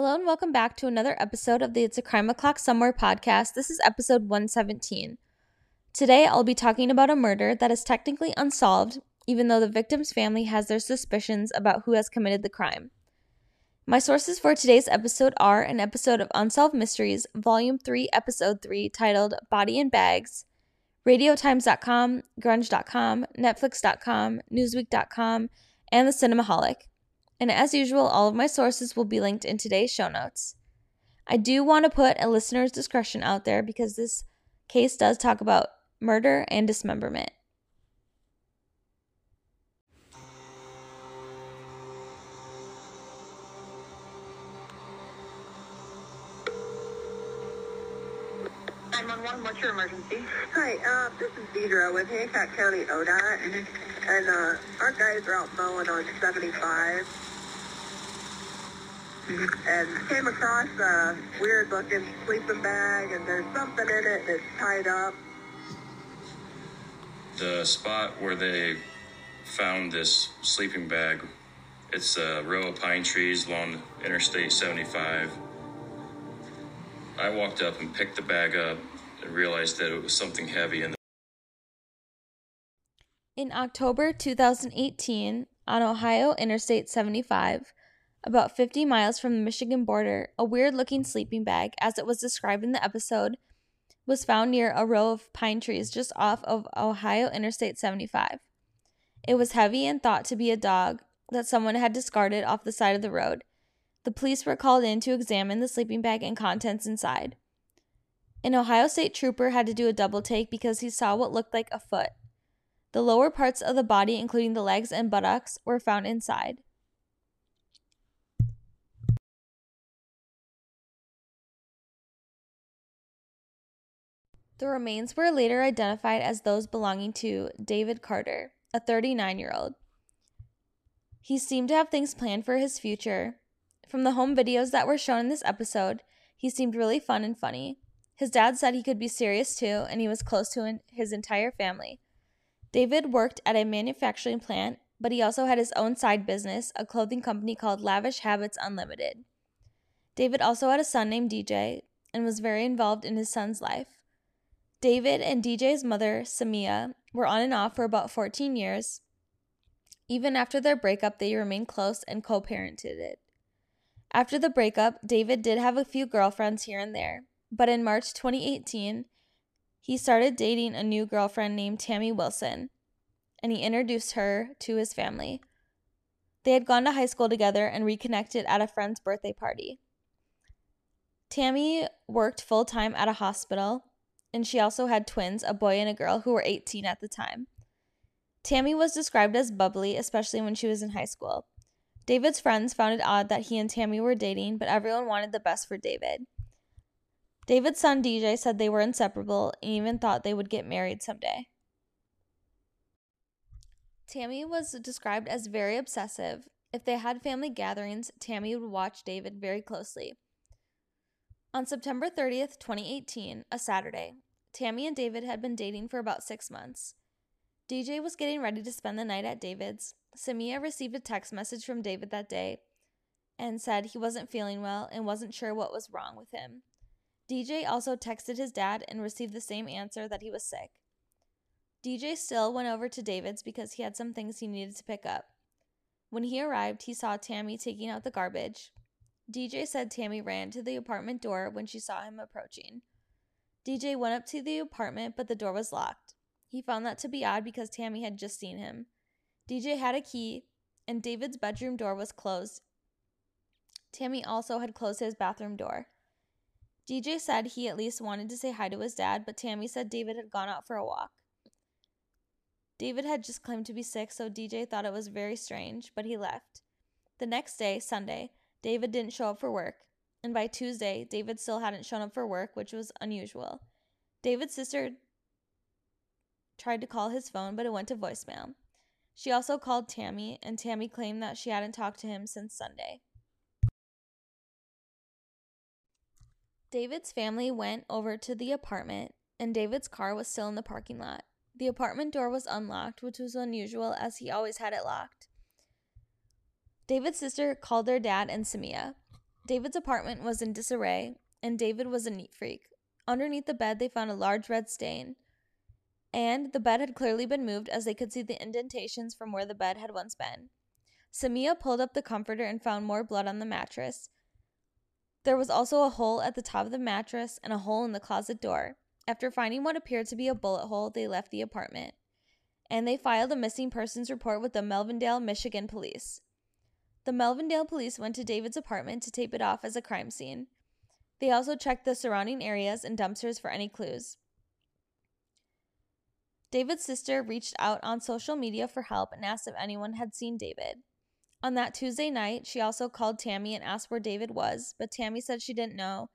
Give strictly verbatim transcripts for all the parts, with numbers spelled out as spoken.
Hello and welcome back to another episode of the It's a Crime O'Clock Somewhere podcast. This is episode one seventeen. Today I'll be talking about a murder that is technically unsolved, even though the victim's family has their suspicions about who has committed the crime. My sources for today's episode are an episode of Unsolved Mysteries, Volume three, Episode three, titled Body in Bags, radio times dot com, grunge dot com, netflix dot com, newsweek dot com, and The Cinemaholic. And as usual, all of my sources will be linked in today's show notes. I do want to put a listener's discretion out there because this case does talk about murder and dismemberment. nine one one, what's your emergency? Hi, uh, this is Deidre with Hancock County O D O T, mm-hmm. and uh, our guys are out mowing on seventy-five, mm-hmm. and came across a weird-looking sleeping bag, and there's something in it that's tied up. The spot where they found this sleeping bag, it's a row of pine trees along Interstate seventy-five. I walked up and picked the bag up and realized that it was something heavy. In, the- in October two thousand eighteen, on Ohio Interstate seventy-five, about fifty miles from the Michigan border, a weird-looking sleeping bag, as it was described in the episode, was found near a row of pine trees just off of Ohio Interstate seventy-five. It was heavy and thought to be a dog that someone had discarded off the side of the road. The police were called in to examine the sleeping bag and contents inside. An Ohio State trooper had to do a double take because he saw what looked like a foot. The lower parts of the body, including the legs and buttocks, were found inside. The remains were later identified as those belonging to David Carter, a thirty-nine-year-old. He seemed to have things planned for his future. From the home videos that were shown in this episode, he seemed really fun and funny. His dad said he could be serious too, and he was close to his entire family. David worked at a manufacturing plant, but he also had his own side business, a clothing company called Lavish Habits Unlimited. David also had a son named D J, and was very involved in his son's life. David and D J's mother, Samia, were on and off for about fourteen years. Even after their breakup, they remained close and co-parented it. After the breakup, David did have a few girlfriends here and there, but in March twenty eighteen, he started dating a new girlfriend named Tammy Wilson, and he introduced her to his family. They had gone to high school together and reconnected at a friend's birthday party. Tammy worked full-time at a hospital, and she also had twins, a boy and a girl, who were eighteen at the time. Tammy was described as bubbly, especially when she was in high school. David's friends found it odd that he and Tammy were dating, but everyone wanted the best for David. David's son, D J, said they were inseparable and even thought they would get married someday. Tammy was described as very obsessive. If they had family gatherings, Tammy would watch David very closely. On September thirtieth, twenty eighteen, a Saturday, Tammy and David had been dating for about six months. D J was getting ready to spend the night at David's. Samia received a text message from David that day and said he wasn't feeling well and wasn't sure what was wrong with him. D J also texted his dad and received the same answer, that he was sick. D J still went over to David's because he had some things he needed to pick up. When he arrived, he saw Tammy taking out the garbage. D J said Tammy ran to the apartment door when she saw him approaching. D J went up to the apartment, but the door was locked. He found that to be odd because Tammy had just seen him. D J had a key, and David's bedroom door was closed. Tammy also had closed his bathroom door. D J said he at least wanted to say hi to his dad, but Tammy said David had gone out for a walk. David had just claimed to be sick, so D J thought it was very strange, but he left. The next day, Sunday, David didn't show up for work, and by Tuesday, David still hadn't shown up for work, which was unusual. David's sister tried to call his phone, but it went to voicemail. She also called Tammy, and Tammy claimed that she hadn't talked to him since Sunday. David's family went over to the apartment, and David's car was still in the parking lot. The apartment door was unlocked, which was unusual as he always had it locked. David's sister called their dad and Samia. David's apartment was in disarray, and David was a neat freak. Underneath the bed, they found a large red stain, and the bed had clearly been moved as they could see the indentations from where the bed had once been. Samia pulled up the comforter and found more blood on the mattress. There was also a hole at the top of the mattress and a hole in the closet door. After finding what appeared to be a bullet hole, they left the apartment, and they filed a missing persons report with the Melvindale, Michigan police. The Melvindale police went to David's apartment to tape it off as a crime scene. They also checked the surrounding areas and dumpsters for any clues. David's sister reached out on social media for help and asked if anyone had seen David. On that Tuesday night, she also called Tammy and asked where David was, but Tammy said she didn't know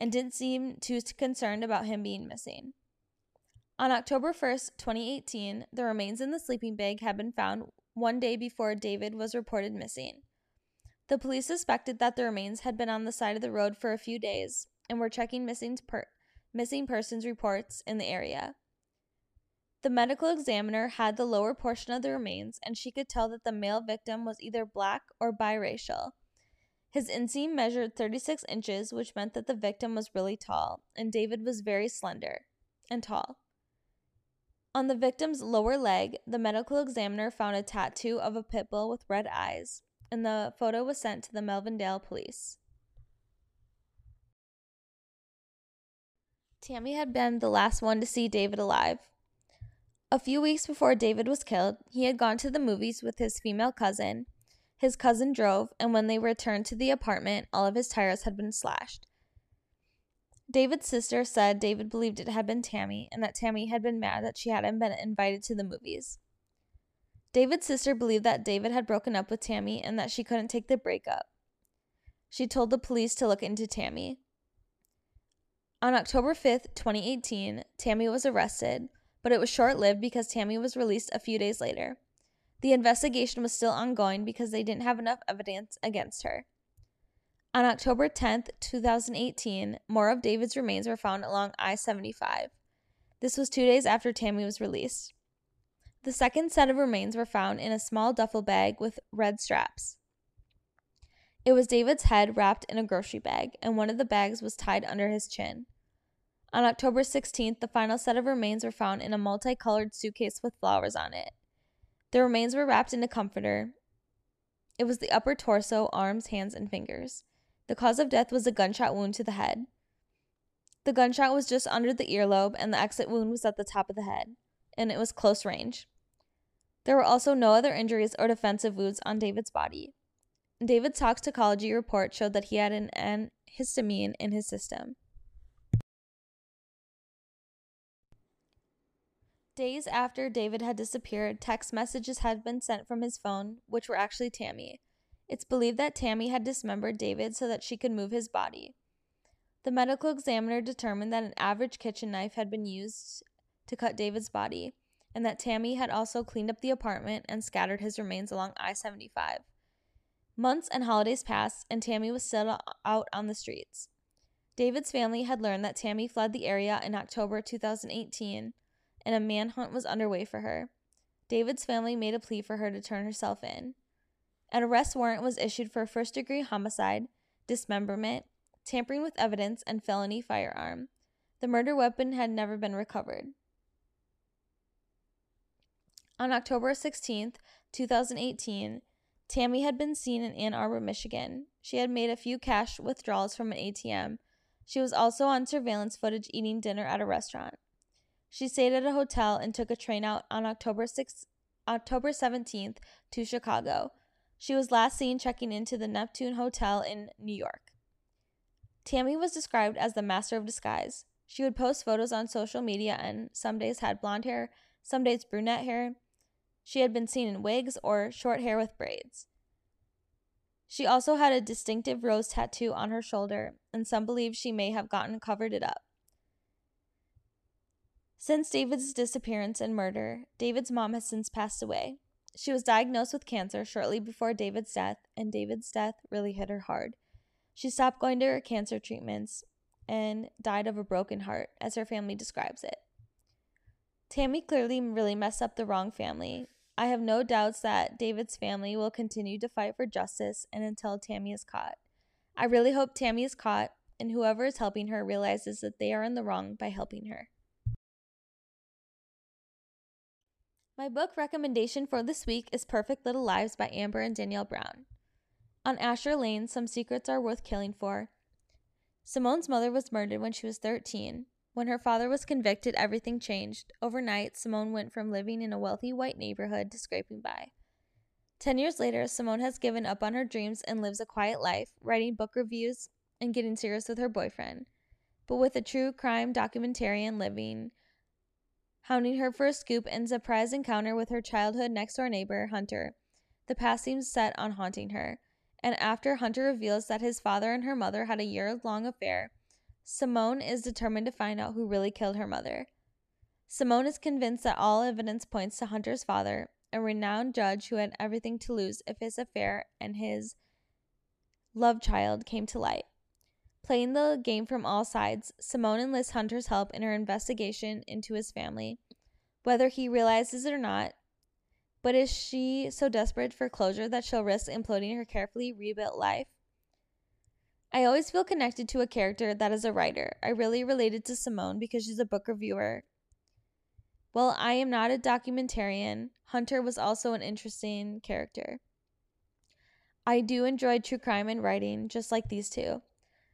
and didn't seem too concerned about him being missing. On October first, twenty eighteen, the remains in the sleeping bag had been found one day before David was reported missing. The police suspected that the remains had been on the side of the road for a few days and were checking missing, per- missing persons reports in the area. The medical examiner had the lower portion of the remains, and she could tell that the male victim was either black or biracial. His inseam measured thirty-six inches, which meant that the victim was really tall, and David was very slender and tall. On the victim's lower leg, the medical examiner found a tattoo of a pit bull with red eyes, and the photo was sent to the Melvindale police. Tammy had been the last one to see David alive. A few weeks before David was killed, he had gone to the movies with his female cousin. His cousin drove, and when they returned to the apartment, all of his tires had been slashed. David's sister said David believed it had been Tammy, and that Tammy had been mad that she hadn't been invited to the movies. David's sister believed that David had broken up with Tammy and that she couldn't take the breakup. She told the police to look into Tammy. On October fifth, twenty eighteen, Tammy was arrested, but it was short-lived because Tammy was released a few days later. The investigation was still ongoing because they didn't have enough evidence against her. On October tenth, twenty eighteen, more of David's remains were found along I seventy-five. This was two days after Tammy was released. The second set of remains were found in a small duffel bag with red straps. It was David's head wrapped in a grocery bag, and one of the bags was tied under his chin. On October sixteenth, the final set of remains were found in a multicolored suitcase with flowers on it. The remains were wrapped in a comforter. It was the upper torso, arms, hands, and fingers. The cause of death was a gunshot wound to the head. The gunshot was just under the earlobe, and the exit wound was at the top of the head, and it was close range. There were also no other injuries or defensive wounds on David's body. David's toxicology report showed that he had an antihistamine in his system. Days after David had disappeared, text messages had been sent from his phone, which were actually Tammy. It's believed that Tammy had dismembered David so that she could move his body. The medical examiner determined that an average kitchen knife had been used to cut David's body, and that Tammy had also cleaned up the apartment and scattered his remains along I seventy-five. Months and holidays passed, and Tammy was still out on the streets. David's family had learned that Tammy fled the area in October twenty eighteen, and a manhunt was underway for her. David's family made a plea for her to turn herself in. An arrest warrant was issued for first-degree homicide, dismemberment, tampering with evidence, and felony firearm. The murder weapon had never been recovered. On October sixteenth, twenty eighteen, Tammy had been seen in Ann Arbor, Michigan. She had made a few cash withdrawals from an A T M. She was also on surveillance footage eating dinner at a restaurant. She stayed at a hotel and took a train out on October seventeenth to Chicago. She was last seen checking into the Neptune Hotel in New York. Tammy was described as the master of disguise. She would post photos on social media and some days had blonde hair, some days brunette hair. She had been seen in wigs or short hair with braids. She also had a distinctive rose tattoo on her shoulder, and some believe she may have gotten covered it up. Since David's disappearance and murder, David's mom has since passed away. She was diagnosed with cancer shortly before David's death, and David's death really hit her hard. She stopped going to her cancer treatments and died of a broken heart, as her family describes it. Tammy clearly really messed up the wrong family. I have no doubts that David's family will continue to fight for justice and until Tammy is caught. I really hope Tammy is caught and whoever is helping her realizes that they are in the wrong by helping her. My book recommendation for this week is Perfect Little Lives by Amber and Danielle Brown. On Asher Lane, some secrets are worth killing for. Simone's mother was murdered when she was thirteen. When her father was convicted, everything changed. Overnight, Simone went from living in a wealthy white neighborhood to scraping by. Ten years later, Simone has given up on her dreams and lives a quiet life, writing book reviews and getting serious with her boyfriend. But with a true crime documentarian living, hounding her for a scoop and surprise encounter with her childhood next-door neighbor, Hunter, the past seems set on haunting her. And after Hunter reveals that his father and her mother had a year-long affair, Simone is determined to find out who really killed her mother. Simone is convinced that all evidence points to Hunter's father, a renowned judge who had everything to lose if his affair and his love child came to light. Playing the game from all sides, Simone enlists Hunter's help in her investigation into his family, whether he realizes it or not. But is she so desperate for closure that she'll risk imploding her carefully rebuilt life? I always feel connected to a character that is a writer. I really related to Simone because she's a book reviewer. While I am not a documentarian, Hunter was also an interesting character. I do enjoy true crime and writing, just like these two.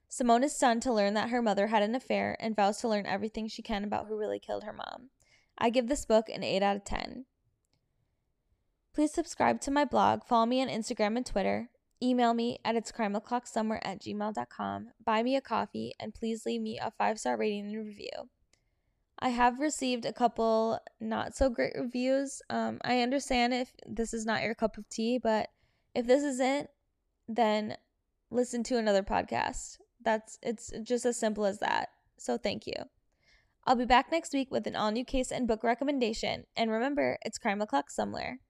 Simone is stunned to learn that her mother had an affair and vows to learn everything she can about who really killed her mom. I give this book an eight out of ten. Please subscribe to my blog, follow me on Instagram and Twitter, email me at itscrimeo'clocksomewhere at gmail dot com, buy me a coffee, and please leave me a five-star rating and review. I have received a couple not-so-great reviews. Um, I understand if this is not your cup of tea, but if this isn't, then listen to another podcast. That's it's just as simple as that. So thank you. I'll be back next week with an all-new case and book recommendation. And remember, it's crime o'clock somewhere.